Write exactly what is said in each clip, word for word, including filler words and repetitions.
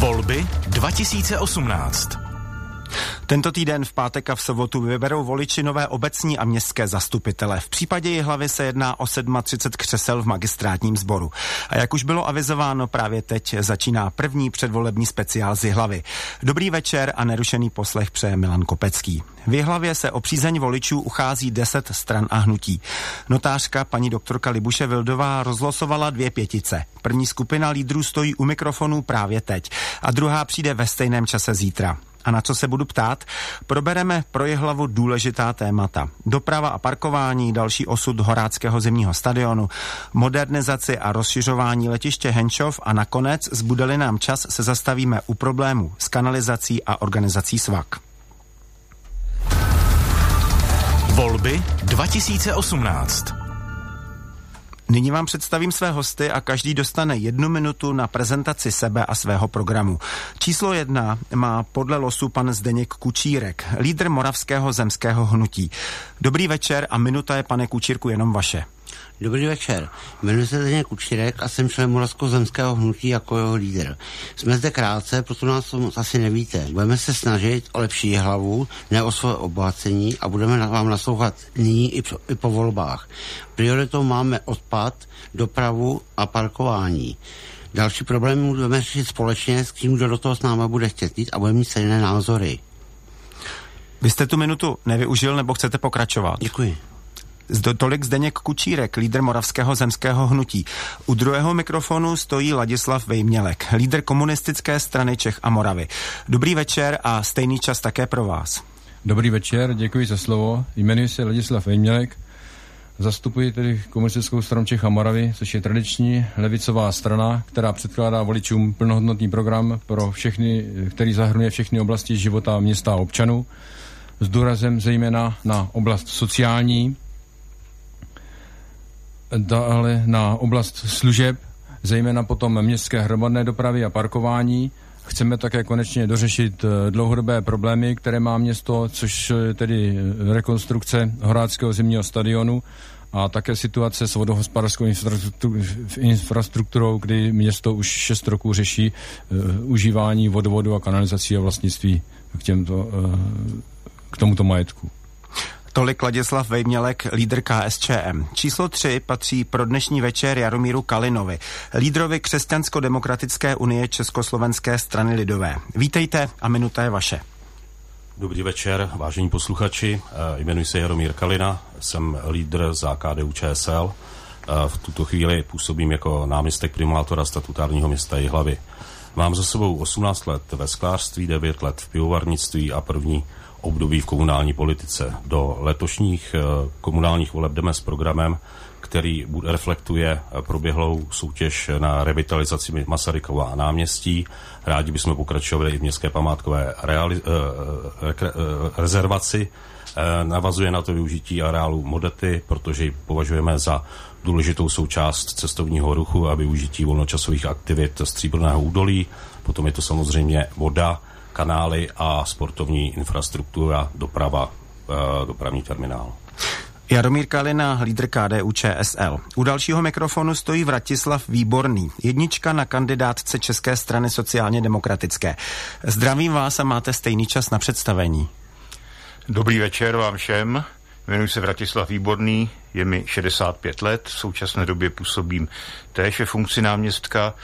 Volby dva tisíce osmnáct. Tento týden v pátek a v sobotu vyberou voliči nové obecní a městské zastupitele. V případě Jihlavy se jedná o třicet sedm křesel v magistrátním sboru. A jak už bylo avizováno, právě teď začíná první předvolební speciál z Jihlavy. Dobrý večer a nerušený poslech přeje Milan Kopecký. V Jihlavě se o přízeň voličů uchází deset stran a hnutí. Notářka paní doktorka Libuše Wildová rozlosovala dvě pětice. První skupina lídrů stojí u mikrofonu právě teď a druhá přijde ve stejném čase zítra. A na co se budu ptát? Probereme pro Jihlavu důležitá témata. Doprava a parkování, další osud Horáckého zimního stadionu, modernizaci a rozšiřování letiště Henšov a nakonec, zbude-li nám čas, se zastavíme u problémů s kanalizací a organizací svak. Volby dva tisíce osmnáct. Nyní vám představím své hosty a každý dostane jednu minutu na prezentaci sebe a svého programu. Číslo jedna má podle losu pan Zdeněk Kučírek, lídr Moravského zemského hnutí. Dobrý večer a minuta je, pane Kučírku, jenom vaše. Dobrý večer, jmenuji se Zdeněk Kučírek a jsem člen Moravského zemského hnutí jako jeho lídr. Jsme zde krátce, proto nás to moc asi nevíte. Budeme se snažit o lepší hlavu, ne o svoje obohacení a budeme vám naslouchat nyní i, i po volbách. Prioritou máme odpad, dopravu a parkování. Další problémy budeme řešit společně s tím, kdo do toho s námi bude chtět jít a budeme mít stejné názory. Vy jste tu minutu nevyužil, nebo chcete pokračovat? Děkuji. Tolik Zdeněk Kučírek, lídr Moravského zemského hnutí. U druhého mikrofonu stojí Ladislav Vejmělek, lídr Komunistické strany Čech a Moravy. Dobrý večer a stejný čas také pro vás. Dobrý večer, děkuji za slovo. Jmenuji se Ladislav Vejmělek, zastupuji tedy Komunistickou stranu Čech a Moravy, což je tradiční levicová strana, která předkládá voličům plnohodnotný program, pro všechny, který zahrnuje všechny oblasti života města a občanů, s důrazem zejména na oblast sociální, dále na oblast služeb, zejména potom městské hromadné dopravy a parkování. Chceme také konečně dořešit dlouhodobé problémy, které má město, což je tedy rekonstrukce Horáckého zimního stadionu a také situace s vodohospodářskou infrastrukturou, kdy město už šest roků řeší uh, užívání vodovodu a kanalizací a vlastnictví k, těmto, uh, k tomuto majetku. Tolik Ladislav Vejmělek, lídr K S Č M. Číslo tři patří pro dnešní večer Jaromíru Kalinovi, lídrovi Křesťansko-demokratické unie Československé strany lidové. Vítejte a minuta je vaše. Dobrý večer, vážení posluchači. Jmenuji se Jaromír Kalina, jsem lídr za K D U Č S L. V tuto chvíli působím jako náměstek primátora statutárního města Jihlavy. Mám za sebou osmnáct let ve sklářství, devět let v pivovarnictví a první období v komunální politice. Do letošních komunálních voleb jdeme s programem, který reflektuje proběhlou soutěž na revitalizaci Masarykova náměstí. Rádi bychom pokračovali i v městské památkové reali- re- rezervaci. Navazuje na to využití areálu Modety, protože ji považujeme za důležitou součást cestovního ruchu a využití volnočasových aktivit Stříbrného údolí. Potom je to samozřejmě voda, kanály a sportovní infrastruktura, doprava, dopravní terminál. Jaromír Kalina, lídr K D U Č S L. U dalšího mikrofonu stojí Vratislav Výborný, jednička na kandidátce České strany sociálně demokratické. Zdravím vás a máte stejný čas na představení. Dobrý večer vám všem. Jmenuji se Vratislav Výborný, je mi šedesát pět let, v současné době působím též ve funkci náměstka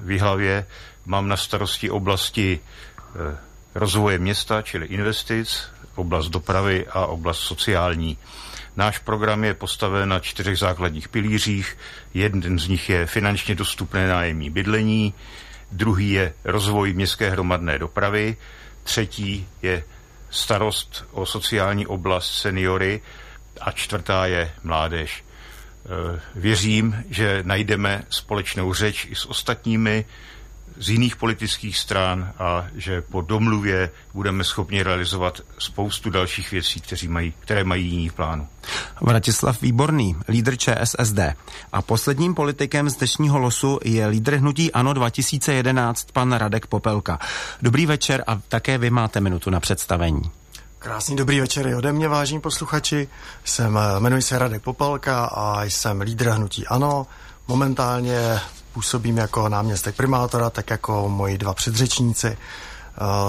v Jihlavě. Mám na starosti oblasti rozvoje města, čili investic, oblast dopravy a oblast sociální. Náš program je postaven na čtyřech základních pilířích. Jeden z nich je finančně dostupné nájemní bydlení, druhý je rozvoj městské hromadné dopravy, třetí je starost o sociální oblast seniory a čtvrtá je mládež. Věřím, že najdeme společnou řeč i s ostatními z jiných politických stran a že po domluvě budeme schopni realizovat spoustu dalších věcí, které mají, které mají jiní v plánu. Vratislav Výborný, lídr Č S S D. A posledním politikem z dnešního losu je lídr hnutí ANO dva tisíce jedenáct, pan Radek Popelka. Dobrý večer a také vy máte minutu na představení. Krásný dobrý večer i ode mě, vážení posluchači. Jsem, jmenuji se Radek Popelka a jsem lídr hnutí ANO. Momentálně působím jako náměstek primátora, tak jako moji dva předřečníci.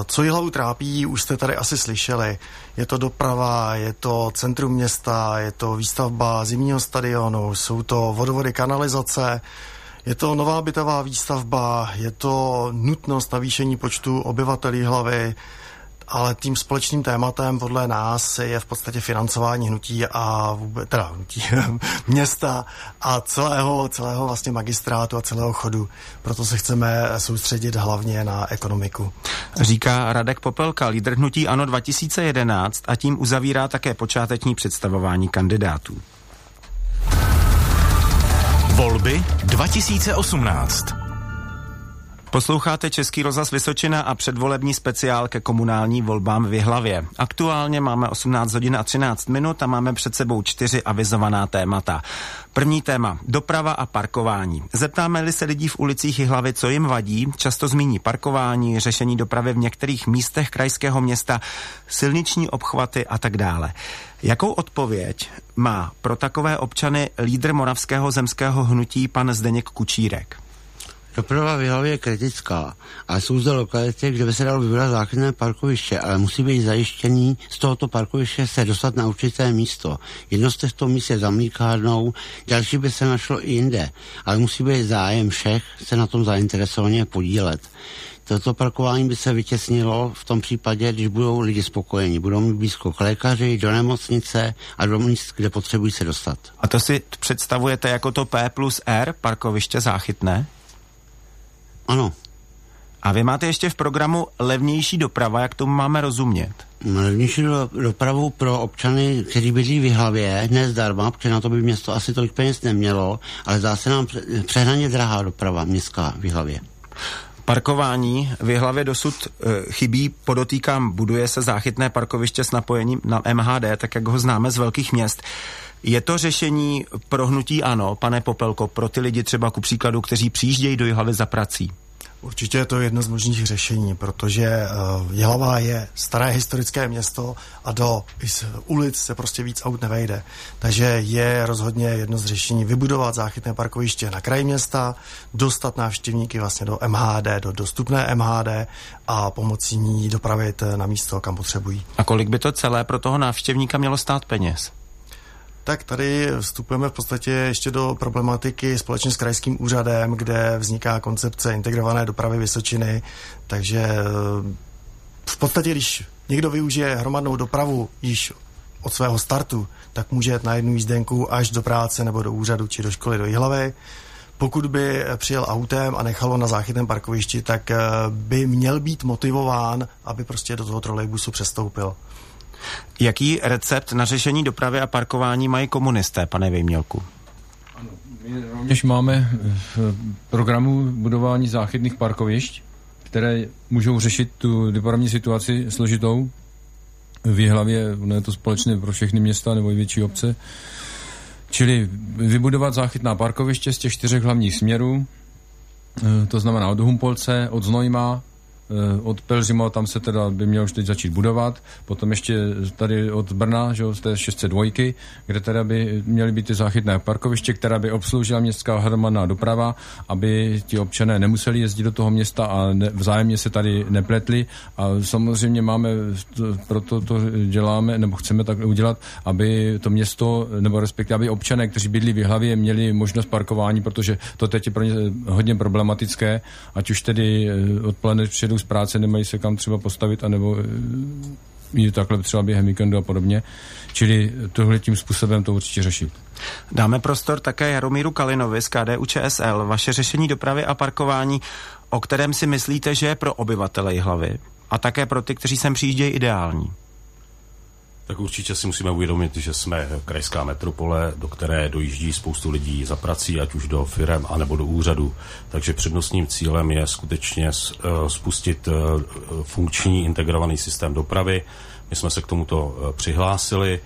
Co Jihlavu trápí, už jste tady asi slyšeli. Je to doprava, je to centrum města, je to výstavba zimního stadionu, jsou to vodovody, kanalizace, je to nová bytová výstavba, je to nutnost navýšení počtu obyvatel Jihlavy, ale tím společným tématem podle nás je v podstatě financování hnutí a vůbec, teda hnutí města a celého, celého vlastně magistrátu a celého chodu. Proto se chceme soustředit hlavně na ekonomiku. Říká Radek Popelka, lídr hnutí ANO dva tisíce jedenáct, a tím uzavírá také počáteční představování kandidátů. Volby dva tisíce osmnáct. Posloucháte Český rozhlas Vysočina a předvolební speciál ke komunální volbám v Jihlavě. Aktuálně máme osmnáct hodin a třináct minut a máme před sebou čtyři avizovaná témata. První téma – doprava a parkování. Zeptáme-li se lidí v ulicích Jihlavy, co jim vadí, často zmíní parkování, řešení dopravy v některých místech krajského města, silniční obchvaty a tak dále. Jakou odpověď má pro takové občany lídr Moravského zemského hnutí pan Zdeněk Kučírek? Doprava v Jihlavě je kritická a jsou zde lokality, kde by se dalo vybrat záchranné parkoviště, ale musí být zajištění z tohoto parkoviště se dostat na určité místo. Jedno z těchto míst je za mlýkárnou, další by se našlo i jinde, ale musí být zájem všech se na tom zainteresovaně podílet. Toto parkování by se vytěsnilo v tom případě, když budou lidi spokojeni. Budou mít blízko k lékaři, do nemocnice a do míst, kde potřebují se dostat. A to si představujete jako to P plus R, parkoviště záchytné? Ano. A vy máte ještě v programu levnější doprava, jak tomu máme rozumět? Levnější dopravu pro občany, kteří bydlí v Jihlavě, ne zdarma, protože na to by město asi tolik peněz nemělo, ale zdá se nám přehnaně drahá doprava městská v Jihlavě. Parkování v Jihlavě dosud e, chybí, podotýkám, buduje se záchytné parkoviště s napojením na M H D, tak jak ho známe z velkých měst. Je to řešení pro hnutí ANO, pane Popelko, pro ty lidi třeba ku příkladu, kteří přijíždějí do Jihlavy za prací? Určitě je to jedno z možných řešení, protože uh, Jihlava je staré historické město a do ulic se prostě víc aut nevejde. Takže je rozhodně jedno z řešení vybudovat záchytné parkoviště na kraji města, dostat návštěvníky vlastně do M H D, do dostupné M H D a pomocí ní dopravit na místo, kam potřebují. A kolik by to celé pro toho návštěvníka mělo stát peněz? Tak tady vstupujeme v podstatě ještě do problematiky společně s krajským úřadem, kde vzniká koncepce integrované dopravy Vysočiny, takže v podstatě, když někdo využije hromadnou dopravu již od svého startu, tak může jet na jednu jízdenku až do práce nebo do úřadu či do školy do Jihlavy. Pokud by přijel autem a nechalo na záchytném parkovišti, tak by měl být motivován, aby prostě do toho trolejbusu přestoupil. Jaký recept na řešení dopravy a parkování mají komunisté, pane Vejmělku? Ano, my rovněž máme v programu budování záchytných parkovišť, které můžou řešit tu dopravní situaci složitou. V Jihlavě je to společné pro všechny města nebo i větší obce. Čili vybudovat záchytná parkoviště z těch čtyřech hlavních směrů, to znamená od Humpolce, od Znojma, od Pelřimo, tam se teda by mělo už teď začít budovat, potom ještě tady od Brna, že, z té šest set dva, kde teda by měly být ty záchytné parkoviště, která by obsloužila městská hromadná doprava, aby ti občané nemuseli jezdit do toho města a ne, vzájemně se tady nepletli, a samozřejmě máme, proto to děláme, nebo chceme tak udělat, aby to město, nebo respektive aby občané, kteří bydlí v Jihlavě, měli možnost parkování, protože to teď je pro ně hodně problematické, ať už tedy odpoledne přijedou z práce, nemají se kam třeba postavit, anebo je takhle třeba během víkendu a podobně. Čili tohle tím způsobem to určitě řešit. Dáme prostor také Jaromíru Kalinovi z K D U Č S L. Vaše řešení dopravy a parkování, o kterém si myslíte, že je pro obyvatele Jihlavy a také pro ty, kteří sem přijíždějí, ideální? Tak určitě si musíme uvědomit, že jsme krajská metropole, do které dojíždí spoustu lidí za prací, ať už do firem, anebo do úřadu. Takže přednostním cílem je skutečně spustit funkční integrovaný systém dopravy. My jsme se k tomuto přihlásili.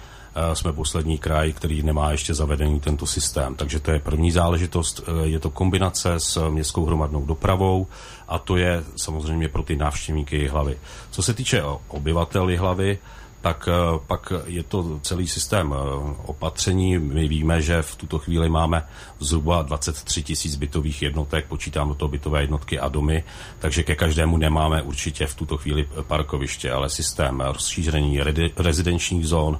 Jsme poslední kraj, který nemá ještě zavedený tento systém. Takže to je první záležitost. Je to kombinace s městskou hromadnou dopravou a to je samozřejmě pro ty návštěvníky Jihlavy. Co se týče obyvatel Jihlavy, tak pak je to celý systém opatření. My víme, že v tuto chvíli máme zhruba dvacet tři tisíc bytových jednotek, počítám do toho bytové jednotky a domy, takže ke každému nemáme určitě v tuto chvíli parkoviště, ale systém rozšíření rezidenčních zón,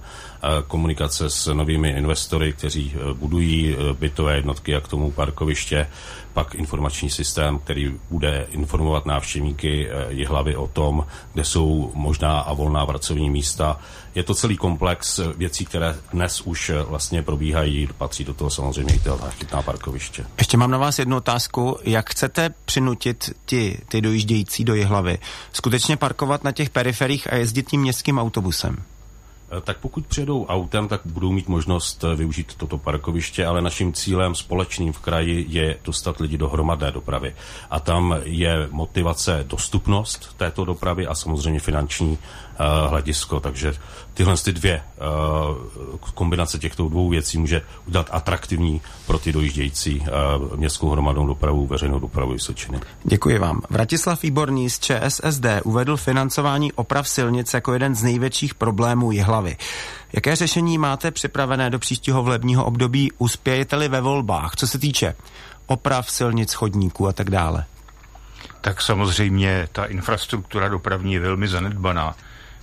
komunikace s novými investory, kteří budují bytové jednotky a k tomu parkoviště, pak informační systém, který bude informovat návštěvníky Jihlavy o tom, kde jsou možná a volná pracovní místa. Je to celý komplex věcí, které dnes už vlastně probíhají, patří do toho samozřejmě i ta chytná parkoviště. Ještě mám na vás jednu otázku. Jak chcete přinutit ti, ty dojíždějící do Jihlavy skutečně parkovat na těch periferiích a jezdit tím městským autobusem? Tak pokud přijedou autem, tak budou mít možnost využít toto parkoviště, ale naším cílem společným v kraji je dostat lidi do hromadné dopravy. A tam je motivace dostupnost této dopravy a samozřejmě finanční uh, hledisko. Takže tyhle ty dvě uh, kombinace těchto dvou věcí může udělat atraktivní pro ty dojíždějící uh, městskou hromadnou dopravu, veřejnou dopravu Vysočiny. Děkuji vám. Vratislav Výborný z ČSSD uvedl financování oprav silnic jako jeden z největších problémů Jihlavy. Jaké řešení máte připravené do příštího volebního období? Uspějete-li ve volbách, co se týče oprav silnic, chodníků a tak dále? Tak samozřejmě ta infrastruktura dopravní je velmi zanedbaná.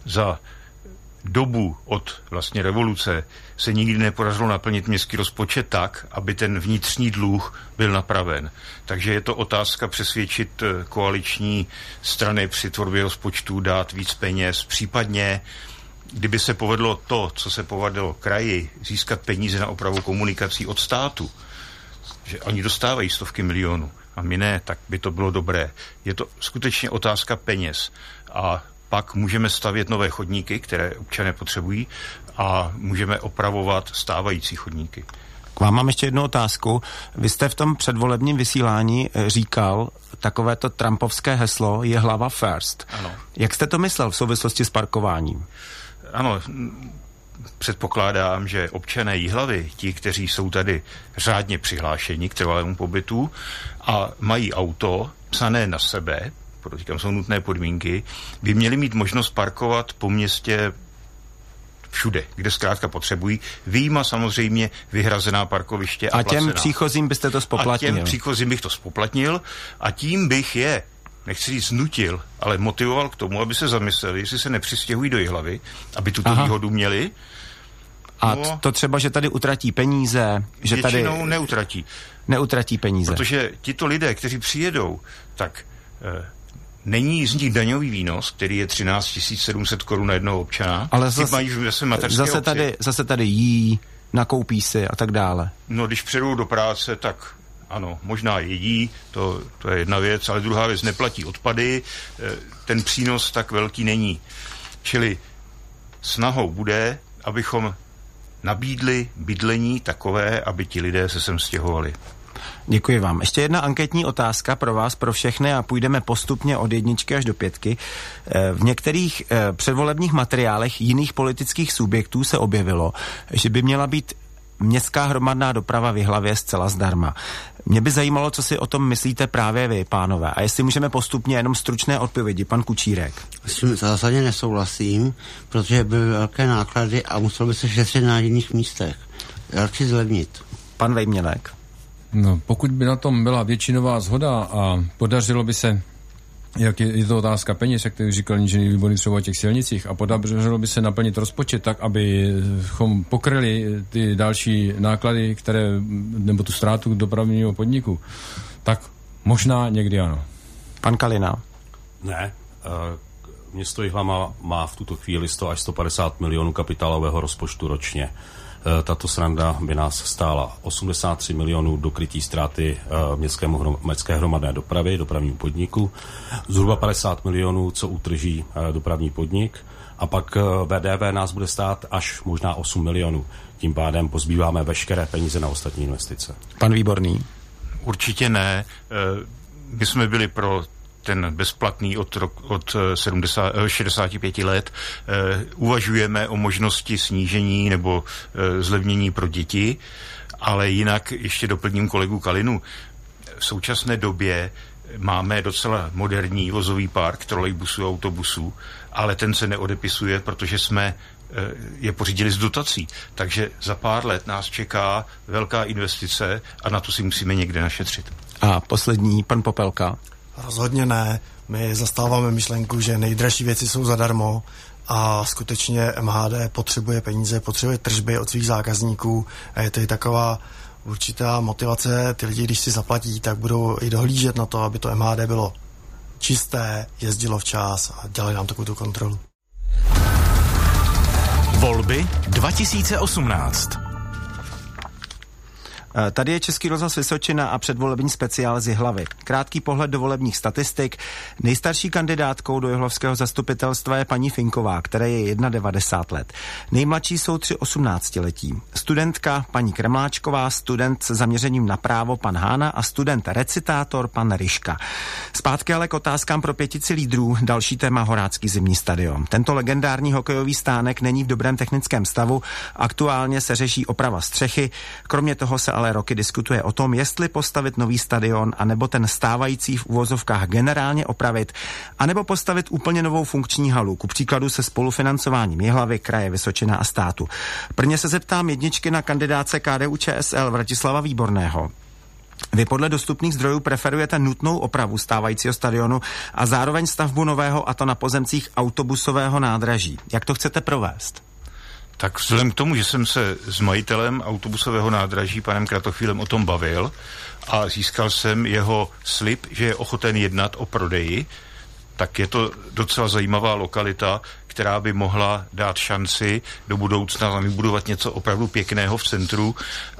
Za dobu od vlastně revoluce se nikdy nepodařilo naplnit městský rozpočet tak, aby ten vnitřní dluh byl napraven. Takže je to otázka přesvědčit koaliční strany při tvorbě rozpočtu, dát víc peněz, případně kdyby se povedlo to, co se povedlo kraji, získat peníze na opravu komunikací od státu, že oni dostávají stovky milionů a my ne, tak by to bylo dobré. Je to skutečně otázka peněz a pak můžeme stavět nové chodníky, které občané potřebují, a můžeme opravovat stávající chodníky. K vám mám ještě jednu otázku. Vy jste v tom předvolebním vysílání říkal takovéto trumpovské heslo Jihlava first. Ano. Jak jste to myslel v souvislosti s parkováním? Ano, předpokládám, že občané Jihlavy, ti, kteří jsou tady řádně přihlášeni k trvalému pobytu a mají auto psané na sebe, protože tam jsou nutné podmínky, by měli mít možnost parkovat po městě všude, kde zkrátka potřebují, vyjíma samozřejmě vyhrazená parkoviště a, a těm placená. Příchozím byste to spoplatnil. A těm příchozím bych to spoplatnil a tím bych je, nechci říct nutil, ale motivoval k tomu, aby se zamysleli, jestli se nepřistěhují do Jihlavy, aby tuto Aha. výhodu měli. A no, to třeba, že tady utratí peníze, že tady... Většinou neutratí. Neutratí peníze. Protože tito lidé, kteří přijedou, tak eh, není z nich daňový výnos, který je třináct tisíc sedm set korun na jednoho občana. Ale zase, mají zase, zase, tady, zase tady jí, nakoupí si a tak dále. No, když přijedou do práce, tak... Ano, možná jedí, to, to je jedna věc, ale druhá věc, neplatí odpady, ten přínos tak velký není. Čili snahou bude, abychom nabídli bydlení takové, aby ti lidé se sem stěhovali. Děkuji vám. Ještě jedna anketní otázka pro vás, pro všechny, a půjdeme postupně od jedničky až do pětky. V některých předvolebních materiálech jiných politických subjektů se objevilo, že by měla být městská hromadná doprava v Jihlavě zcela zdarma. Mě by zajímalo, co si o tom myslíte právě vy, pánové. A jestli můžeme postupně jenom stručné odpovědi. Pan Kučírek. Zásadně nesouhlasím, protože byly velké náklady a muselo by se šetřit na jiných místech. Radši zlevnit. Pan Vejmělek. No, pokud by na tom byla většinová shoda a podařilo by se, jak je, je to otázka peněz, jak teď říkal inženýr Výborný třeba o těch silnicích, a podařilo by se naplnit rozpočet tak, abychom pokryli ty další náklady, které, nebo tu ztrátu dopravního podniku, tak možná někdy ano. Pan Kalina. Ne, uh... Město Jihlava má v tuto chvíli sto až sto padesát milionů kapitálového rozpočtu ročně. Tato sranda by nás stála osmdesát tři milionů dokrytí ztráty městské hromadné dopravy, dopravnímu podniku, zhruba padesát milionů, co utrží dopravní podnik, a pak V D V nás bude stát až možná osm milionů. Tím pádem pozbýváme veškeré peníze na ostatní investice. Pan Výborný. Určitě ne. My jsme byli pro ten bezplatný od, od sedmdesáti, šedesáti pěti let, eh, uvažujeme o možnosti snížení nebo eh, zlevnění pro děti, ale jinak ještě doplním kolegu Kalinu. V současné době máme docela moderní vozový park trolejbusů a autobusů, ale ten se neodepisuje, protože jsme je pořídili z dotací. Takže za pár let nás čeká velká investice a na to si musíme někde našetřit. A poslední, pan Popelka. Rozhodně ne. My zastáváme myšlenku, že nejdražší věci jsou zadarmo a skutečně M H D potřebuje peníze, potřebuje tržby od svých zákazníků a je tady taková určitá motivace, ty lidi, když si zaplatí, tak budou i dohlížet na to, aby to M H D bylo čisté, jezdilo včas a dělali nám takovou tu kontrolu. Volby dva tisíce osmnáct. Tady je Český rozhlas Vysočina a předvolební speciál z Jihlavy. Krátký pohled do volebních statistik. Nejstarší kandidátkou do jihlavského zastupitelstva je paní Finková, které je devadesát jedna let. Nejmladší jsou tři osmnáctiletí. Studentka paní Kremláčková, student s zaměřením na právo pan Hána a student recitátor pan Ryška. Zpátky ale k otázkám pro pětici lídrů. Další téma Horácký zimní stadion. Tento legendární hokejový stánek není v dobrém technickém stavu. Aktuálně se řeší oprava střechy. Kromě toho se ale roky diskutuje o tom, jestli postavit nový stadion, anebo ten stávající v uvozovkách generálně opravit, anebo postavit úplně novou funkční halu, ku příkladu se spolufinancováním Jihlavy, kraje Vysočina a státu. Prvně se zeptám jedničky na kandidáce K D U Č S L Vratislava Výborného. Vy podle dostupných zdrojů preferujete nutnou opravu stávajícího stadionu a zároveň stavbu nového, a to na pozemcích autobusového nádraží. Jak to chcete provést? Tak vzhledem k tomu, že jsem se s majitelem autobusového nádraží, panem Kratochvílem, o tom bavil a získal jsem jeho slib, že je ochoten jednat o prodeji, tak je to docela zajímavá lokalita, která by mohla dát šanci do budoucna vybudovat něco opravdu pěkného v centru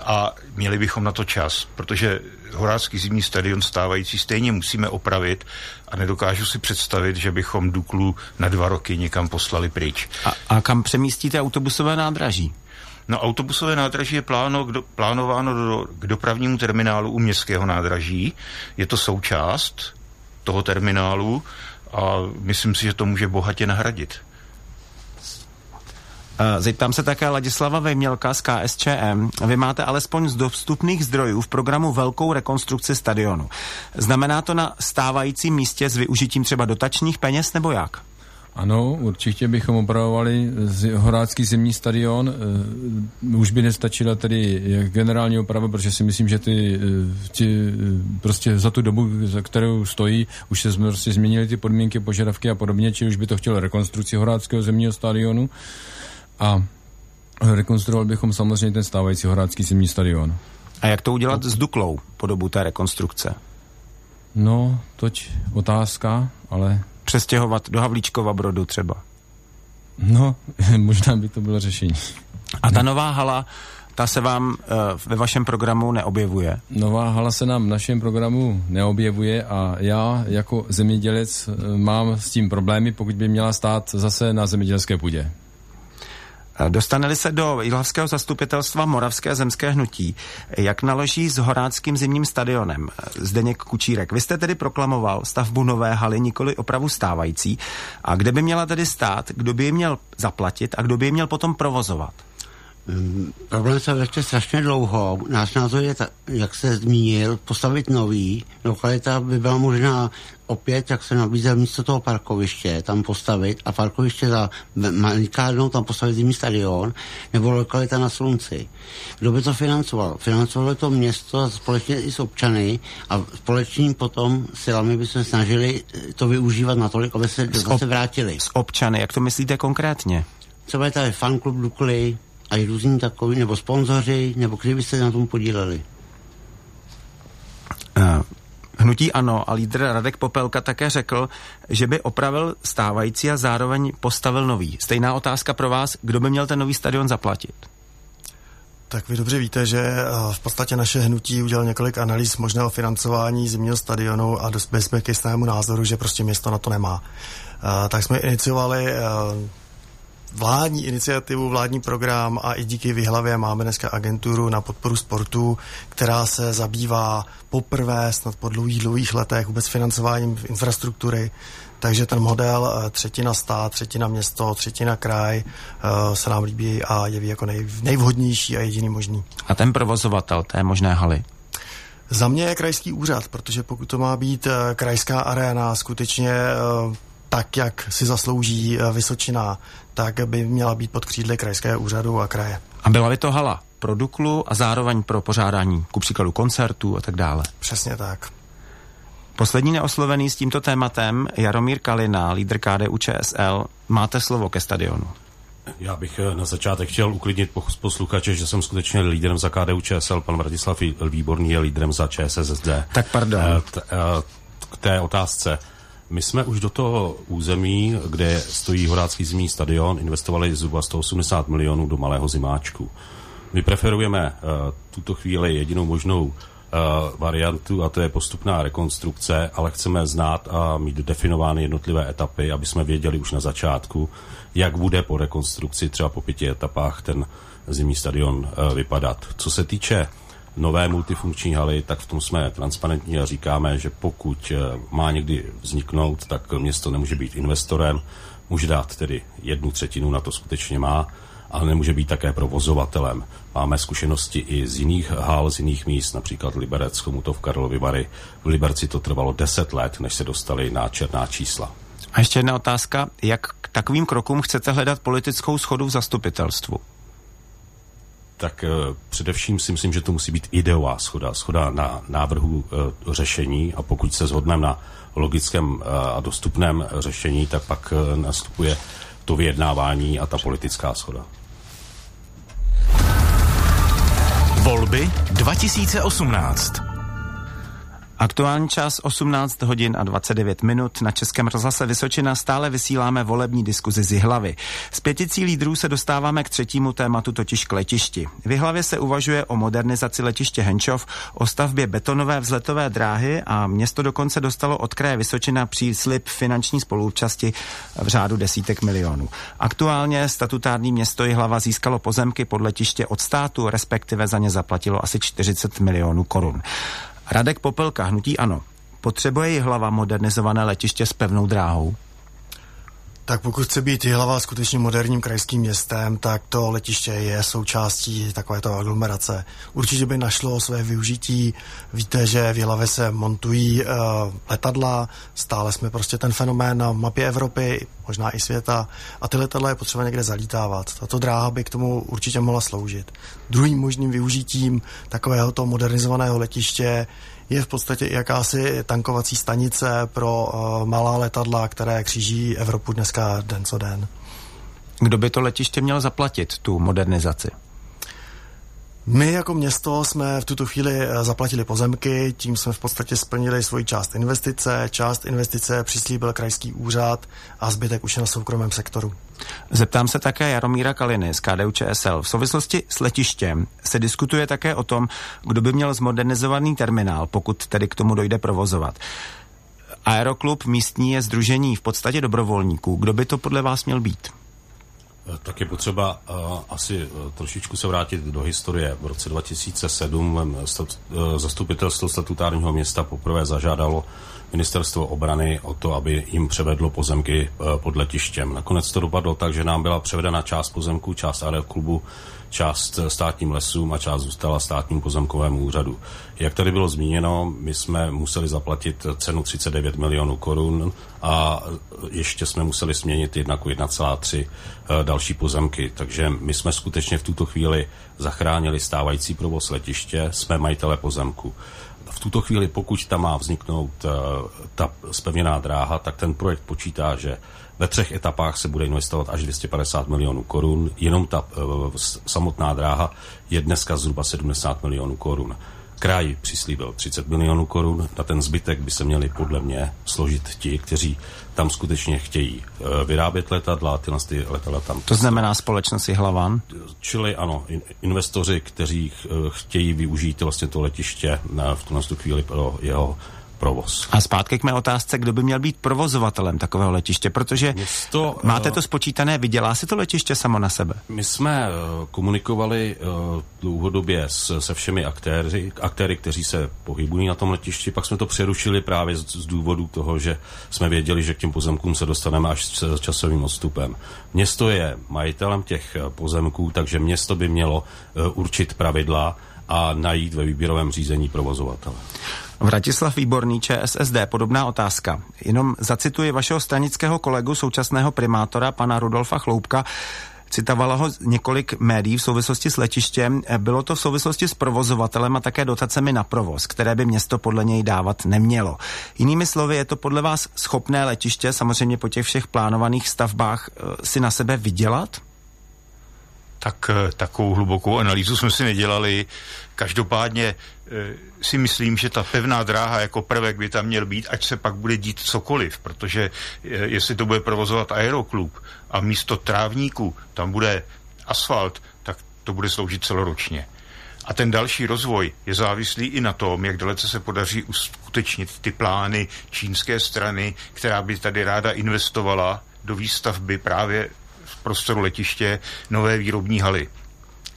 a měli bychom na to čas, protože Horácký zimní stadion stávající stejně musíme opravit a nedokážu si představit, že bychom Duklu na dva roky někam poslali pryč. A, a kam přemístíte autobusové nádraží? No, autobusové nádraží je pláno, kdo, plánováno do, k dopravnímu terminálu u městského nádraží. Je to součást toho terminálu a myslím si, že to může bohatě nahradit. Zeptám se také Ladislava Vejmělka z K S Č M. Vy máte alespoň z dostupných zdrojů v programu velkou rekonstrukci stadionu. Znamená to na stávajícím místě s využitím třeba dotačních peněz nebo jak? Ano, určitě bychom opravovali Horácký zimní stadion. Už by nestačila tedy generální oprava, protože si myslím, že ty, ty prostě za tu dobu, za kterou stojí, už se prostě změnily ty podmínky, požadavky a podobně, či už by to chtělo rekonstrukci Horáckého zimního stadionu. A rekonstruoval bychom samozřejmě ten stávající Horácký zimní stadion. A jak to udělat s Duklou po dobu té rekonstrukce? No, toť otázka, ale... Přestěhovat do Havlíčkova Brodu třeba. No, možná by to bylo řešení. A ta nová hala, ta se vám e, ve vašem programu neobjevuje? Nová hala se nám v našem programu neobjevuje a já jako zemědělec mám s tím problémy, pokud by měla stát zase na zemědělské půdě. Dostaneli se do jihlavského zastupitelstva Moravské zemské hnutí. Jak naloží s Horáckým zimním stadionem? Zdeněk Kučírek. Vy jste tedy proklamoval stavbu nové haly, nikoli opravu stávající. A kde by měla tedy stát, kdo by ji měl zaplatit a kdo by ji měl potom provozovat? Um, problém se vleče strašně dlouho. Náš názor je, ta, jak se zmínil, postavit nový. Lokalita by byla možná opět, jak se nabízí místo toho parkoviště, tam postavit a parkoviště za malikárnou tam postavit zimní stadion nebo lokalita na slunci. Kdo by to financoval? Financovalo to město společně i s občany a společným potom silami by se snažili to využívat natolik, aby se zase ob- vrátili. S občany, jak to myslíte konkrétně? Třeba je tady fanklub Dukly, a i různí takový, nebo sponzoři, nebo kdyby se na tom podíleli. Hnutí ANO a lídr Radek Popelka také řekl, že by opravil stávající a zároveň postavil nový. Stejná otázka pro vás, kdo by měl ten nový stadion zaplatit? Tak vy dobře víte, že v podstatě naše hnutí udělalo několik analýz možného financování zimního stadionu a dospěli jsme k jistému názoru, že prostě město na to nemá. Tak jsme iniciovali... vládní iniciativu, vládní program a i díky Jihlavě máme dneska agenturu na podporu sportu, která se zabývá poprvé snad po dlouhých, dlouhých letech vůbec financováním infrastruktury. Takže ten model třetina stát, třetina město, třetina kraj se nám líbí a jeví jako nej, nejvhodnější a jediný možný. A ten provozovatel té možné haly? Za mě je krajský úřad, protože pokud to má být krajská aréna skutečně tak, jak si zaslouží Vysočina, tak by měla být pod křídly krajského úřadu a kraje. A byla by to hala pro Duklu a zároveň pro pořádání, ku příkladu koncertů a tak dále. Přesně tak. Poslední neoslovený s tímto tématem, Jaromír Kalina, lídr K D U Č S L. Máte slovo ke stadionu. Já bych na začátek chtěl uklidnit posluchače, že jsem skutečně lídrem za K D U Č S L, pan Vratislav Výborný je lídrem za Č S S D. Tak pardon. K té otázce. My jsme už do toho území, kde stojí Horácký zimní stadion, investovali zhruba sto osmdesát milionů do malého zimáčku. My preferujeme tuto chvíli jedinou možnou variantu, a to je postupná rekonstrukce, ale chceme znát a mít definovány jednotlivé etapy, aby jsme věděli už na začátku, jak bude po rekonstrukci třeba po pěti etapách ten zimní stadion vypadat. Co se týče nové multifunkční haly, tak v tom jsme transparentní a říkáme, že pokud má někdy vzniknout, tak město nemůže být investorem, může dát tedy jednu třetinu, na to skutečně má, ale nemůže být také provozovatelem. Máme zkušenosti i z jiných hal, z jiných míst, například Liberec, Chomutov, Karlovy Vary. V Liberci to trvalo deset let, než se dostali na černá čísla. A ještě jedna otázka. Jak k takovým krokům chcete hledat politickou shodu v zastupitelstvu? Tak především si myslím, že to musí být ideová shoda, shoda na návrhu e, řešení, a pokud se shodneme na logickém a dostupném řešení, tak pak nastupuje to vyjednávání a ta politická shoda. Volby dva tisíce osmnáct. Aktuální čas osmnáct hodin a dvacet devět minut. Na Českém rozhlase Vysočina stále vysíláme volební diskuzi z Jihlavy. Z pěticí lídrů se dostáváme k třetímu tématu, totiž k letišti. V Jihlavě se uvažuje o modernizaci letiště Henčov, o stavbě betonové vzletové dráhy a město dokonce dostalo od kraje Vysočina příslib finanční spoluúčasti v řádu desítek milionů. Aktuálně statutární město Jihlava získalo pozemky pod letiště od státu, respektive za ně zaplatilo asi čtyřicet milionů korun. Radek Popelka, hnutí ANO. Potřebuje Jihlava modernizované letiště s pevnou dráhou? Tak pokud chce být Jihlava skutečně moderním krajským městem, tak to letiště je součástí takovéto aglomerace. Určitě by našlo své využití. Víte, že v Jihlavě se montují uh, letadla, stále jsme prostě ten fenomén na mapě Evropy, možná i světa, a ty letadla je potřeba někde zalítávat. Tato dráha by k tomu určitě mohla sloužit. Druhým možným využitím takovéhoto modernizovaného letiště je v podstatě jakási tankovací stanice pro uh, malá letadla, které kříží Evropu dneska den co den. Kdo by to letiště měl zaplatit, tu modernizaci? My jako město jsme v tuto chvíli zaplatili pozemky, tím jsme v podstatě splnili svoji část investice, část investice přislíbil krajský úřad a zbytek už je na soukromém sektoru. Zeptám se také Jaromíra Kaliny z K D U Č S L. V souvislosti s letištěm se diskutuje také o tom, kdo by měl zmodernizovaný terminál, pokud tedy k tomu dojde provozovat. Aeroklub místní je sdružení v podstatě dobrovolníků. Kdo by to podle vás měl být? Tak je potřeba uh, asi uh, trošičku se vrátit do historie. V roce dva tisíce sedm stat, uh, zastupitelstvo statutárního města poprvé zažádalo ministerstvo obrany o to, aby jim převedlo pozemky uh, pod letištěm. Nakonec to dopadlo tak, že nám byla převedena část pozemků, část aeroklubu, část státním lesům a část zůstala státním pozemkovému úřadu. Jak tady bylo zmíněno, my jsme museli zaplatit cenu třicet devět milionů korun a ještě jsme museli směnit jedna ku jedna celá tři další pozemky. Takže my jsme skutečně v tuto chvíli zachránili stávající provoz letiště, jsme majitele pozemku. V tuto chvíli, pokud tam má vzniknout ta zpevněná dráha, tak ten projekt počítá, že ve třech etapách se bude investovat až dvě stě padesát milionů korun. Jenom ta e, samotná dráha je dneska zhruba sedmdesát milionů korun. Kraj přislíbil třicet milionů korun. Na ten zbytek by se měli podle mě složit ti, kteří tam skutečně chtějí e, vyrábět letadla, tyhle ty letadla tam. To znamená společnost Jihlavan? Čili ano, in, investoři, kteří ch, chtějí využít vlastně to letiště na, v tuhle chvíli pro jeho provoz. A zpátky k mé otázce, kdo by měl být provozovatelem takového letiště, protože město, máte to spočítané, vydělá si to letiště samo na sebe? My jsme komunikovali dlouhodobě se všemi aktéry, aktéry, kteří se pohybují na tom letišti, pak jsme to přerušili právě z důvodu toho, že jsme věděli, že k těm pozemkům se dostaneme až s časovým odstupem. Město je majitelem těch pozemků, takže město by mělo určit pravidla a najít ve výběrovém řízení provozovatele. Vratislav Výborný, ČSSD, podobná otázka. Jenom zacituji vašeho stranického kolegu, současného primátora, pana Rudolfa Chloupka. Citovala ho několik médií v souvislosti s letištěm. Bylo to v souvislosti s provozovatelem a také dotacemi na provoz, které by město podle něj dávat nemělo. Jinými slovy, je to podle vás schopné letiště, samozřejmě po těch všech plánovaných stavbách, si na sebe vydělat? Tak takovou hlubokou analýzu jsme si nedělali. Každopádně si myslím, že ta pevná dráha jako prvek by tam měl být, ať se pak bude dít cokoliv, protože jestli to bude provozovat aeroklub a místo trávníku tam bude asfalt, tak to bude sloužit celoročně. A ten další rozvoj je závislý i na tom, jak dalece se podaří uskutečnit ty plány čínské strany, která by tady ráda investovala do výstavby právě v prostoru letiště nové výrobní haly.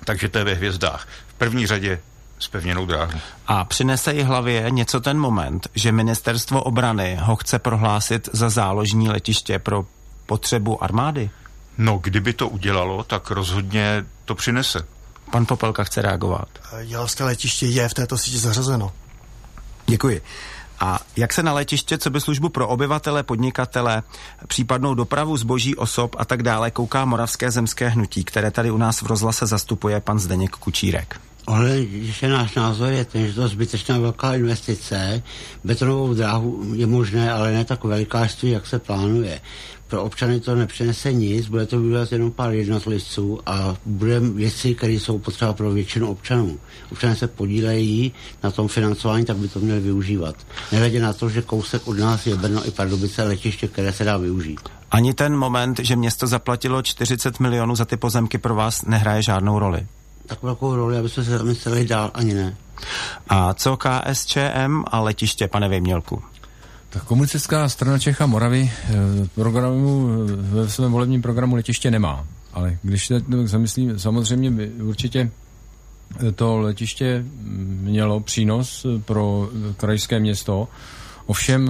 Takže to je ve hvězdách. V první řadě zpevněnou dráhu. A přinese i hlavě něco ten moment, že ministerstvo obrany ho chce prohlásit za záložní letiště pro potřebu armády? No, kdyby to udělalo, tak rozhodně to přinese. Pan Popelka chce reagovat. Jihlavské letiště je v této síti zařazeno. Děkuji. A jak se na letiště, co by službu pro obyvatele, podnikatele, případnou dopravu zboží, osob a tak dále, kouká Moravské zemské hnutí, které tady u nás v rozhlase zastupuje pan Zdeněk Kučírek. Ale když je náš názor je ten, že to zbytečná velká investice, betonovou dráhu je možné, ale ne tak velikářství, jak se plánuje. Pro občany to nepřinese nic, bude to vydat jenom pár jednotlivců a bude věci, které jsou potřeba pro většinu občanů. Občané se podílejí na tom financování, tak by to měli využívat. Nehledě na to, že kousek od nás je Brno i Pardubice letiště, které se dá využít. Ani ten moment, že město zaplatilo čtyřicet milionů za ty pozemky, pro vás nehraje žádnou roli. Tak velkou roli, aby jsme se zamysleli dál, ani ne. A co K S Č M a letiště, pane Vejmělku? Tak Komunistická strana Čech a Moravy programu, ve svém volebním programu letiště nemá. Ale když se zamyslím, samozřejmě by určitě to letiště mělo přínos pro krajské město. Ovšem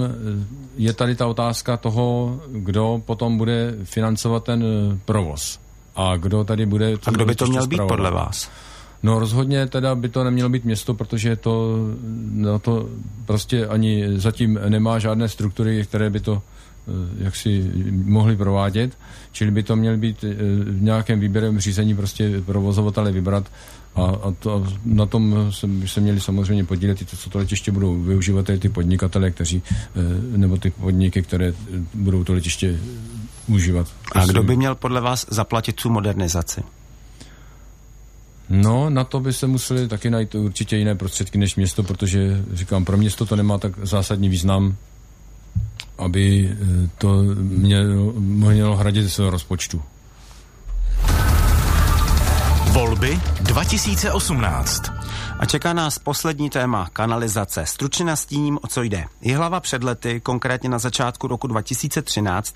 je tady ta otázka toho, kdo potom bude financovat ten provoz. A kdo tady bude... A kdo by to měl být podle vás? No rozhodně teda by to nemělo být město, protože to, no to prostě ani zatím nemá žádné struktury, které by to jaksi mohly provádět, čili by to měl být v nějakém výběrovém řízení prostě provozovatele vybrat a, a, to, a na tom by se měli samozřejmě podílet i to, co to letiště budou využívat, ty podnikatele, kteří, nebo ty podniky, které budou to letiště užívat. A kdo by měl podle vás zaplatit tu modernizaci? No, na to by se museli taky najít určitě jiné prostředky než město, protože, říkám, pro město to nemá tak zásadní význam, aby to mělo, mělo hradit ze svého rozpočtu. Volby dva tisíce osmnáct. A čeká nás poslední téma, kanalizace. Stručně nastíním, o co jde. Jihlava před lety, konkrétně na začátku roku dva tisíce třináct,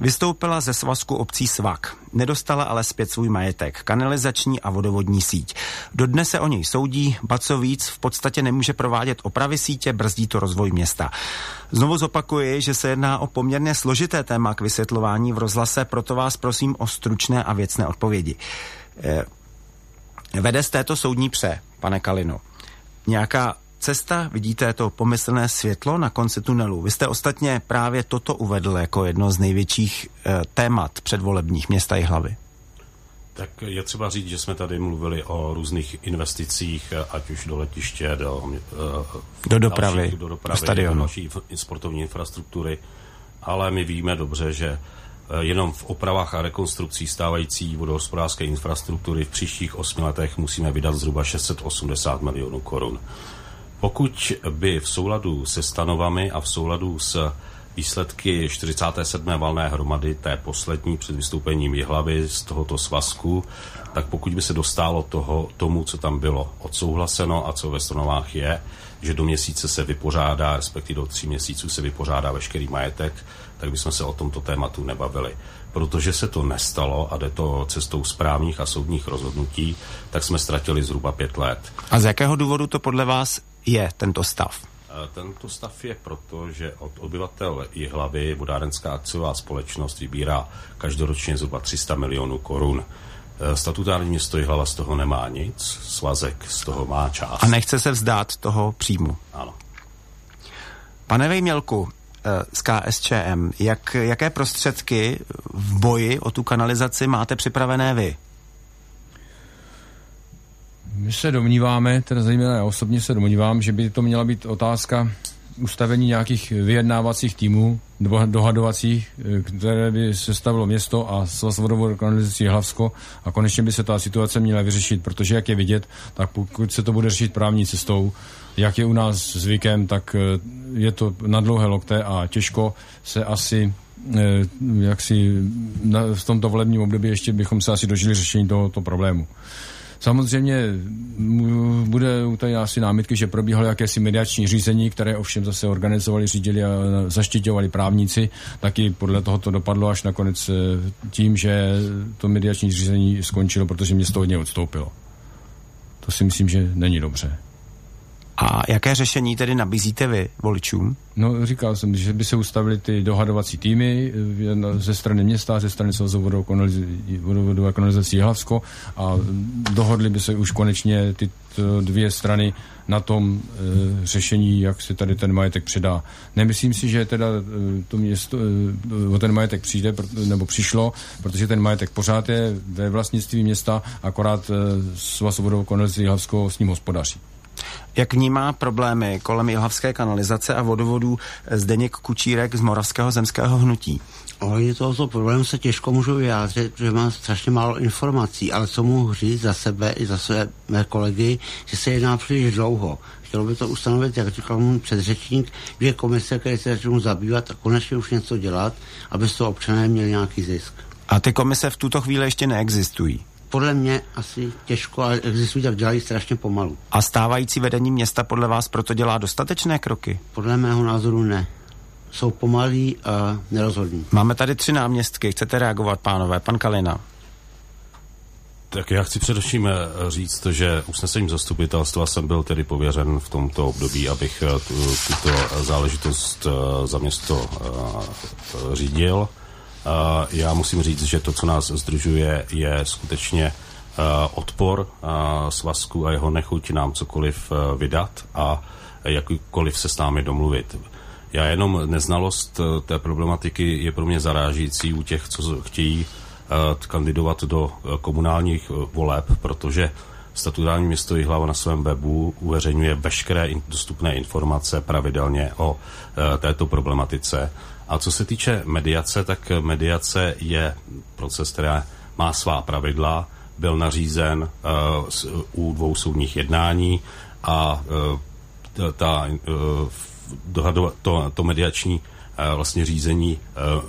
vystoupila ze svazku obcí Svak. Nedostala ale zpět svůj majetek, kanalizační a vodovodní síť. Dodnes se o něj soudí, Bacovic v podstatě nemůže provádět opravy sítě, brzdí to rozvoj města. Znovu zopakuji, že se jedná o poměrně složité téma k vysvětlování v rozhlase, proto vás prosím o stručné a věcné odpovědi. Vede z této soudní pře, pane Kalino, nějaká cesta? Vidíte to pomyslné světlo na konci tunelu? Vy jste ostatně právě toto uvedl jako jedno z největších eh, témat předvolebních města Jihlavy. Tak je třeba říct, že jsme tady mluvili o různých investicích, ať už do letiště, do, eh, do dopravy, další, do, dopravy, do stadionu, do naší sportovní infrastruktury, ale my víme dobře, že jenom v opravách a rekonstrukcí stávající vodohospodářské infrastruktury v příštích osmi letech musíme vydat zhruba šest set osmdesát milionů korun. Pokud by v souladu se stanovami a v souladu s výsledky čtyřicáté sedmé valné hromady, té poslední před vystoupením Jihlavy z tohoto svazku, tak pokud by se dostalo toho, tomu, co tam bylo odsouhlaseno a co ve stanovách je, že do měsíce se vypořádá, respektive do tří měsíců se vypořádá veškerý majetek, tak bychom se o tomto tématu nebavili. Protože se to nestalo a jde to cestou správních a soudních rozhodnutí, tak jsme ztratili zhruba pět let. A z jakého důvodu to podle vás je tento stav? Tento stav je proto, že od obyvatel Jihlavy Vodárenská akciová společnost vybírá každoročně zhruba tři sta milionů korun. Statutární město Jihlava z toho nemá nic, svazek z toho má část. A nechce se vzdát toho příjmu. Ano. Pane Vejmělku, z K S Č M, jak, jaké prostředky v boji o tu kanalizaci máte připravené vy? My se domníváme, teda zejména já osobně se domnívám, že by to měla být otázka ustavení nějakých vyjednávacích týmů, dohadovacích, které by sestavilo město a Svaz vodovodů a kanalizací Jihlavsko a konečně by se ta situace měla vyřešit, protože jak je vidět, tak pokud se to bude řešit právní cestou, jak je u nás zvykem, tak je to na dlouhé lokte a těžko se asi jak si v tomto volebním období ještě bychom se asi dožili řešení tohoto problému. Samozřejmě bude tady asi námitky, že probíhaly jakési mediační řízení, které ovšem zase organizovali, řídili a zaštiťovali právníci. Taky podle toho to dopadlo až nakonec tím, že to mediační řízení skončilo, protože město hodně odstoupilo. To si myslím, že není dobře. A jaké řešení tedy nabízíte vy voličům? No, říkal jsem, že by se ustavily ty dohadovací týmy ze strany města, ze strany Svazu vodovodů a kanalizací Jihlavsko a dohodly by se už konečně ty dvě strany na tom e, řešení, jak se tady ten majetek předá. Nemyslím si, že teda e, to město e, o ten majetek přijde, nebo přišlo, protože ten majetek pořád je ve vlastnictví města, akorát e, Svaz vodovodů a kanalizací Jihlavsko s ním hospodaří. Jak vnímá problémy kolem jihlavské kanalizace a vodovodů Zdeněk Kučírek z Moravského zemského hnutí? Ohledně tohoto problému se těžko můžu vyjádřit, protože mám strašně málo informací, ale co mohu říct za sebe i za své mé kolegy, že se jedná příliš dlouho. Chtělo by to ustanovit, jak říkal můj předřečník, dvě komise, které se začnou zabývat a konečně už něco dělat, aby z toho občané měli nějaký zisk. A ty komise v tuto chvíli ještě neexistují? Podle mě asi těžko, ale existují, tak dělají strašně pomalu. A stávající vedení města podle vás proto dělá dostatečné kroky? Podle mého názoru ne. Jsou pomalí a nerozhodní. Máme tady tři náměstky, chcete reagovat, pánové? Pan Kalina. Tak já chci především říct, že usnesením zastupitelstva jsem byl tedy pověřen v tomto období, abych tuto záležitost za město řídil. Uh, já musím říct, že to, co nás združuje, je skutečně uh, odpor uh, svazku a jeho nechuť nám cokoliv uh, vydat a jakýkoliv se s námi domluvit. Já jenom neznalost uh, té problematiky je pro mě zarážící u těch, co chtějí uh, kandidovat do uh, komunálních uh, voleb, protože statutární město Jihlava na svém webu uveřejňuje veškeré in- dostupné informace pravidelně o uh, této problematice. A co se týče mediace, tak mediace je proces, který má svá pravidla, byl nařízen uh, u dvou soudních jednání a uh, ta, uh, to, to mediační uh, vlastně řízení, uh,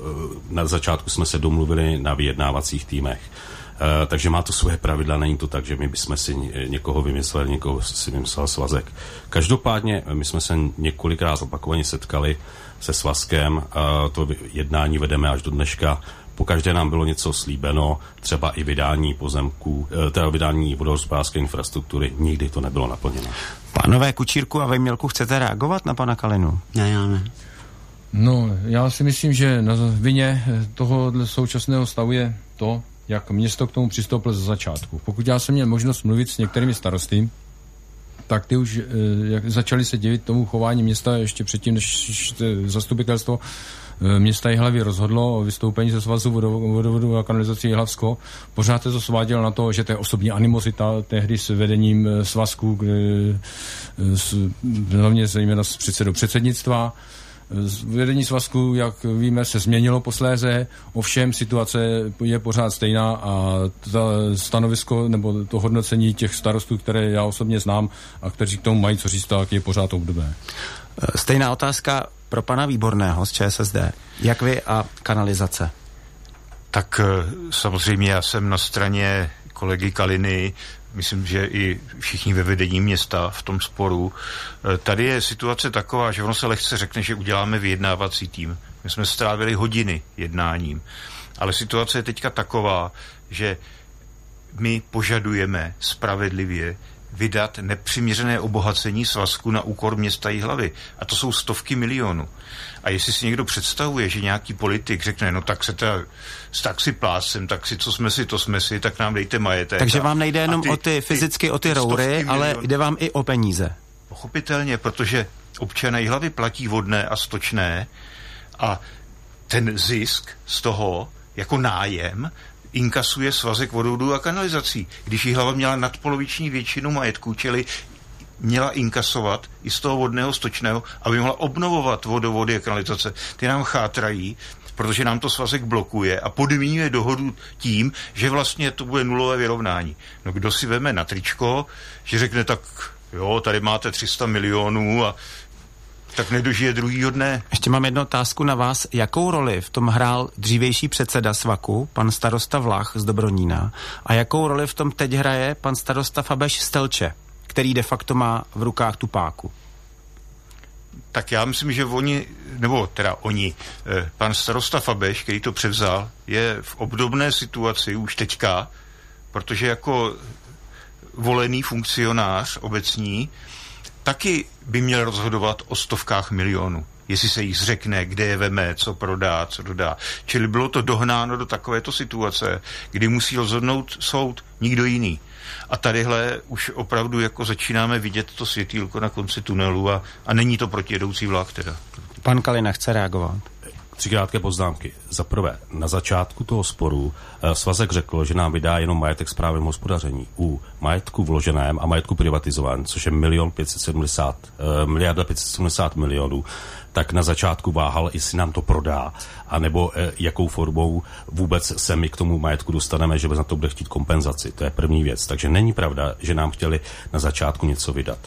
na začátku jsme se domluvili na vyjednávacích týmech. Uh, takže má to svoje pravidla, není to tak, že my bychom si někoho vymysleli, někoho si vymyslel svazek. Každopádně my jsme se několikrát opakovaně setkali se svazkem, to jednání vedeme až do dneška. Pokaždé nám bylo něco slíbeno, třeba i vydání pozemků, teda vydání vodohospodářské infrastruktury, nikdy to nebylo naplněno. Pánové Kučírku a Vejmělku, chcete reagovat na pana Kalinu? Ne, já ne. No, já si myslím, že na vině toho současného stavu je to, jak město k tomu přistoupilo ze začátku. Pokud já jsem měl možnost mluvit s některými starosty, tak ty už jak začali se divit tomu chování města ještě předtím, než zastupitelstvo města Jihlavy rozhodlo o vystoupení ze Svazu vodovodů a kanalizací Jihlavsko. Pořád se to svádělo na to, že to je osobní animozita tehdy s vedením svazku, kde, s, hlavně zejména s předsedou předsednictva. Vedení svazku, jak víme, se změnilo posléze, ovšem situace je pořád stejná a ta stanovisko nebo to hodnocení těch starostů, které já osobně znám a kteří k tomu mají co říct, tak je pořád obdobné. Stejná otázka pro pana Výborného z Č S S D. Jak vy a kanalizace? Tak samozřejmě já jsem na straně kolegy Kaliny, myslím, že i všichni ve vedení města v tom sporu. Tady je situace taková, že ono se lehce řekne, že uděláme vyjednávací tým. My jsme strávili hodiny jednáním. Ale situace je teďka taková, že my požadujeme spravedlivě vydat nepřiměřené obohacení svazku na úkor města Jihlavy. A to jsou stovky milionů. A jestli si někdo představuje, že nějaký politik řekne, no tak se ta, tak si plásem, tak si co jsme si, to jsme si, tak nám dejte majetek. Takže vám nejde jenom ty, o ty fyzicky, ty, o ty, ty roury, ale jde vám i o peníze. Pochopitelně, protože občané Jihlavy platí vodné a stočné a ten zisk z toho jako nájem inkasuje svazek vodovodů a kanalizací. Když Jihlava měla nadpoloviční většinu majetku, čili měla inkasovat i z toho vodného stočného, aby mohla obnovovat vodovody a kanalizace. Ty nám chátrají, protože nám to svazek blokuje a podmínuje dohodu tím, že vlastně to bude nulové vyrovnání. No kdo si veme na tričko, že řekne tak jo, tady máte tři sta milionů a tak nedožije druhýho dne. Ještě mám jednu otázku na vás. Jakou roli v tom hrál dřívější předseda Svaku, pan starosta Vlach z Dobronína, a jakou roli v tom teď hraje pan starosta Fabeš z Telče, který de facto má v rukách tu páku? Tak já myslím, že oni, nebo teda oni, pan starosta Fabeš, který to převzal, je v obdobné situaci už teďka, protože jako volený funkcionář obecní taky by měl rozhodovat o stovkách milionů, jestli se jich zřekne, kde je veme, co prodá, co dodá. Čili bylo to dohnáno do takovéto situace, kdy musí rozhodnout soud, nikdo jiný. A tadyhle už opravdu jako začínáme vidět to světýlko na konci tunelu a, a není to protijedoucí vlak teda. Pan Kalina chce reagovat. Tři krátké poznámky. Za prvé, na začátku toho sporu svazek řekl, že nám vydá jenom majetek s právem hospodaření u majetku vloženém a majetku privatizovaném, což je miliarda pět set sedmdesát milionů. Tak na začátku váhal, jestli nám to prodá, anebo e, jakou formou vůbec se my k tomu majetku dostaneme, že na to bude chtít kompenzaci. To je první věc. Takže není pravda, že nám chtěli na začátku něco vydat.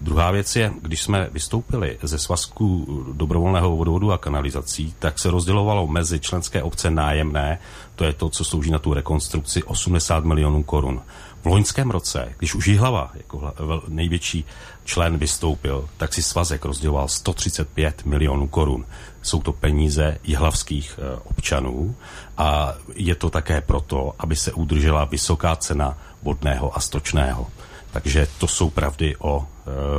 Druhá věc je, když jsme vystoupili ze svazku dobrovolného vodovodu a kanalizací, tak se rozdělovalo mezi členské obce nájemné, to je to, co slouží na tu rekonstrukci, osmdesát milionů korun. V loňském roce, když už Jihlava jako největší člen vystoupil, tak si svazek rozděloval sto třicet pět milionů korun. Jsou to peníze jihlavských občanů a je to také proto, aby se udržela vysoká cena vodného a stočného. Takže to jsou pravdy o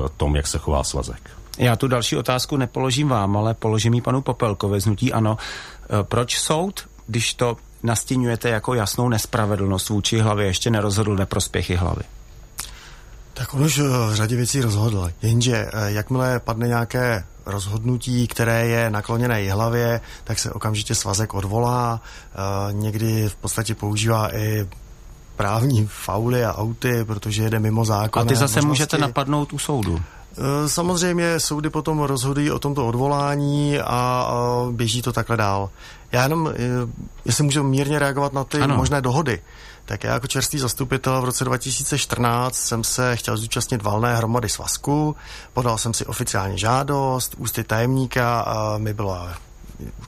e, tom, jak se chová svazek. Já tu další otázku nepoložím vám, ale položím ji panu Popelkovi z hnutí ANO. E, proč soud, když to nastiňujete jako jasnou nespravedlnost vůči hlavě, ještě nerozhodl neprospěchy hlavy? Tak on už v řadě věcí rozhodl. Jenže jakmile padne nějaké rozhodnutí, které je nakloněné Jihlavě, tak se okamžitě svazek odvolá. E, někdy v podstatě používá i právní fauly a auty, protože jede mimo zákon. A ty zase možnosti můžete napadnout u soudu? Samozřejmě soudy potom rozhodují o tomto odvolání a běží to takhle dál. Já jenom, jestli můžu mírně reagovat na ty ano. možné dohody, tak já jako čerstvý zastupitel v roce dva tisíce čtrnáct jsem se chtěl zúčastnit valné hromady svazku, podal jsem si oficiálně žádost, ústy tajemníka a mi byla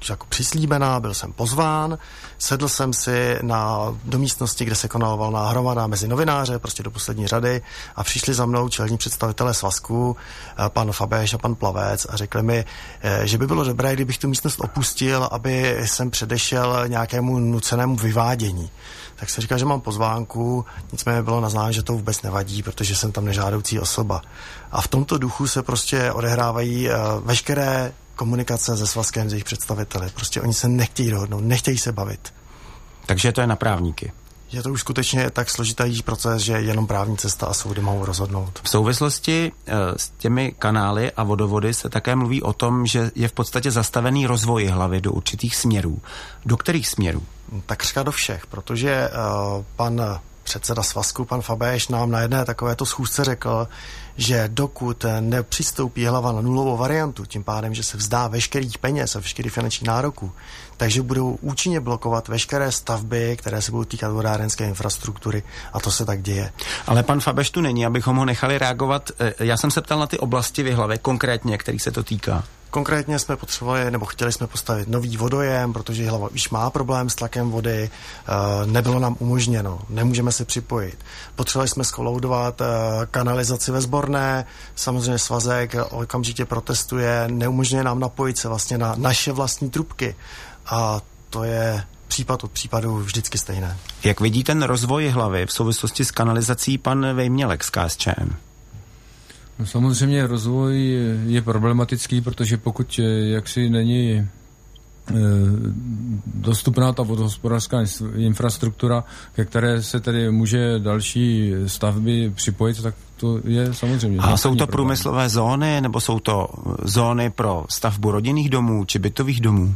jako přislíbená, byl jsem pozván, sedl jsem si na, do místnosti, kde se konala valná hromada mezi novináře, prostě do poslední řady, a přišli za mnou čelní představitelé svazku, pan Fabeš a pan Plavec, a řekli mi, že by bylo dobré, kdybych tu místnost opustil, aby jsem předešel nějakému nucenému vyvádění. Tak se říká, že mám pozvánku, nicméně bylo naznáno, že to vůbec nevadí, protože jsem tam nežádoucí osoba. A v tomto duchu se prostě odehrávají veškeré komunikace se svazkem, z jejich představiteli. Prostě oni se nechtějí dohodnout, nechtějí se bavit. Takže to je na právníky. Je to už skutečně tak složitý proces, že jenom právní cesta a soudy mohou rozhodnout. V souvislosti e, s těmi kanály a vodovody se také mluví o tom, že je v podstatě zastavený rozvoj hlavy do určitých směrů. Do kterých směrů? Takřka do všech, protože e, pan předseda svazku, pan Fabeš, nám na jedné takovéto schůzce řekl, že dokud nepřistoupí hlava na nulovou variantu, tím pádem, že se vzdá veškerých peněz a veškerých finančních nároků, takže budou účinně blokovat veškeré stavby, které se budou týkat vodárenské infrastruktury, a to se tak děje. Ale pan Fabeš tu není, abychom ho nechali reagovat. Já jsem se ptal na ty oblasti v Jihlavě konkrétně, kterých se to týká. Konkrétně jsme potřebovali, nebo chtěli jsme postavit nový vodojem, protože Jihlava už má problém s tlakem vody, nebylo nám umožněno, nemůžeme se připojit. Potřebovali jsme skoloudovat kanalizaci ve Zborné, samozřejmě svazek okamžitě protestuje, neumožňuje nám napojit se vlastně na naše vlastní trubky. A to je případ od případu vždycky stejné. Jak vidí ten rozvoj hlavy v souvislosti s kanalizací pan Vejmělek z KSČM? No samozřejmě rozvoj je problematický, protože pokud jaksi není dostupná ta vodohospodářská infrastruktura, ke které se tedy může další stavby připojit, tak to je samozřejmě. A jsou to průmyslové zóny, nebo jsou to zóny pro stavbu rodinných domů či bytových domů?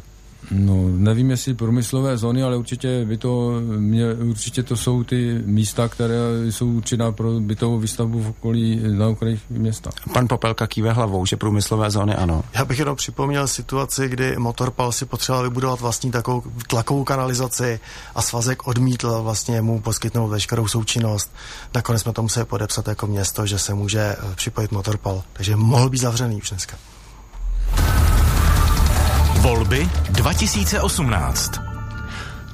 No, nevím, jestli průmyslové zóny, ale určitě by to, mě, určitě to jsou ty místa, které jsou určená pro bytovou výstavbu v okolí, na okolích města. Pan Popelka kýve hlavou, že průmyslové zóny ano. Já bych jenom připomněl situaci, kdy Motorpal si potřeboval vybudovat vlastní takovou tlakovou kanalizaci a svazek odmítl vlastně mu poskytnout veškerou součinnost. Nakonec jsme to museli podepsat jako město, že se může připojit Motorpal, takže mohl být zavřený už dneska. Volby dva tisíce osmnáct.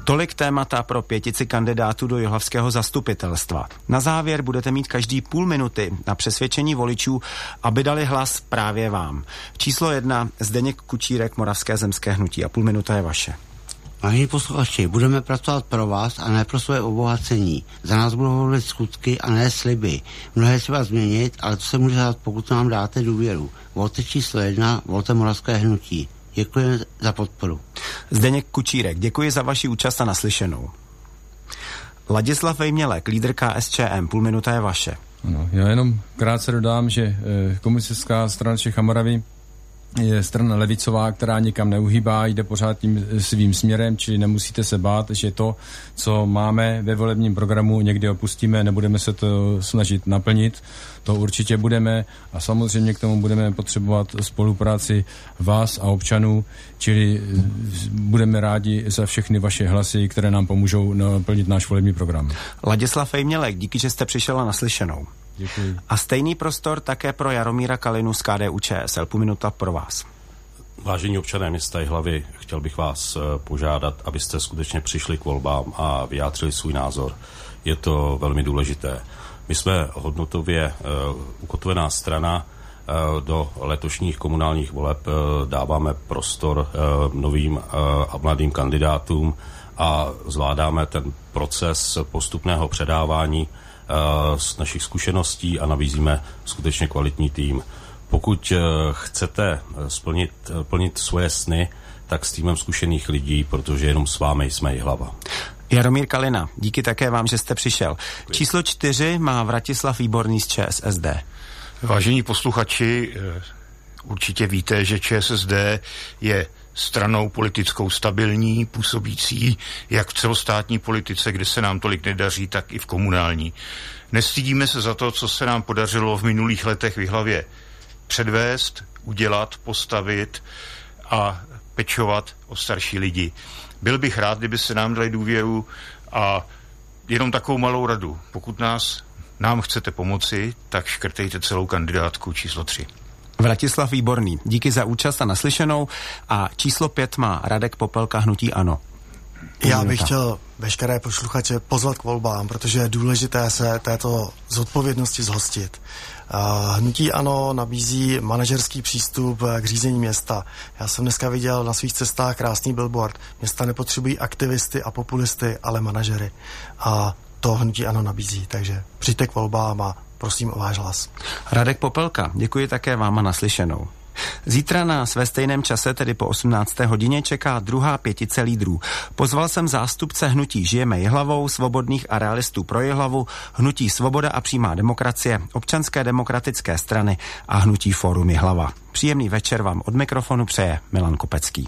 Tolik témata pro pětici kandidátů do jihlavského zastupitelstva. Na závěr budete mít každý půl minuty na přesvědčení voličů, aby dali hlas právě vám. Číslo jedna, Zdeněk Kučírek, Moravské zemské hnutí. A půl minuta je vaše. Vážení posluchači, budeme pracovat pro vás a ne pro své obohacení. Za nás budou hovořit skutky a ne sliby. Mnohé třeba změnit, ale to se může dát, pokud nám dáte důvěru. Volte číslo jedna, volte Moravské hnutí. Děkuji za podporu. Zdeněk Kučírek, děkuji za vaši účast a naslyšenou. Ladislav Vejmělek, lídr KSČM, půl minuta je vaše. Ano, já jenom krátce dodám, že e, Komunistická strana Čech a Moravy je strana levicová, která nikam neuhýbá, jde pořád tím svým směrem, čili nemusíte se bát, že to, co máme ve volebním programu, někdy opustíme, nebudeme se to snažit naplnit, to určitě budeme a samozřejmě k tomu budeme potřebovat spolupráci vás a občanů, čili budeme rádi za všechny vaše hlasy, které nám pomůžou naplnit náš volební program. Ladislav Vejmělek, díky, že jste přišel a naslyšenou. Děkuji. A stejný prostor také pro Jaromíra Kalinu z K D U Č S L. Půl minuta pro vás. Vážení občané města Jihlavy, chtěl bych vás požádat, abyste skutečně přišli k volbám a vyjádřili svůj názor. Je to velmi důležité. My jsme hodnotově uh, ukotvená strana. Uh, do letošních komunálních voleb uh, dáváme prostor uh, novým uh, a mladým kandidátům a zvládáme ten proces postupného předávání z našich zkušeností a nabízíme skutečně kvalitní tým. Pokud chcete splnit, plnit svoje sny, tak s týmem zkušených lidí, protože jenom s vámi jsme Jihlava. Jaromír Kalina, díky také vám, že jste přišel. Děkuji. Číslo čtyři má Vratislav Výborný z Č S S D. Vážení posluchači, určitě víte, že Č S S D je stranou politickou stabilní, působící jak v celostátní politice, kde se nám tolik nedaří, tak i v komunální. Nestydíme se za to, co se nám podařilo v minulých letech v Jihlavě předvést, udělat, postavit a pečovat o starší lidi. Byl bych rád, kdyby se nám dali důvěru a jenom takovou malou radu. Pokud nás, nám chcete pomoci, tak škrtejte celou kandidátku číslo tři. Vratislav Výborný, díky za účast a naslyšenou. A číslo pět má Radek Popelka, hnutí ANO. Já bych chtěl veškeré posluchače pozvat k volbám, protože je důležité se této zodpovědnosti zhostit. Hnutí ANO nabízí manažerský přístup k řízení města. Já jsem dneska viděl na svých cestách krásný billboard. Města nepotřebují aktivisty a populisty, ale manažery. A to hnutí ANO nabízí, takže přijďte k volbám a prosím o váš hlas. Radek Popelka, děkuji také vám a naslyšenou. Zítra nás ve stejném čase, tedy po osmnácté hodině, čeká druhá pětice lídrů. Pozval jsem zástupce hnutí Žijeme Jihlavou, Svobodných a realistů pro Jihlavu, hnutí Svoboda a přímá demokracie, Občanské demokratické strany a hnutí Fórum Jihlava. Příjemný večer vám od mikrofonu přeje Milan Kopecký.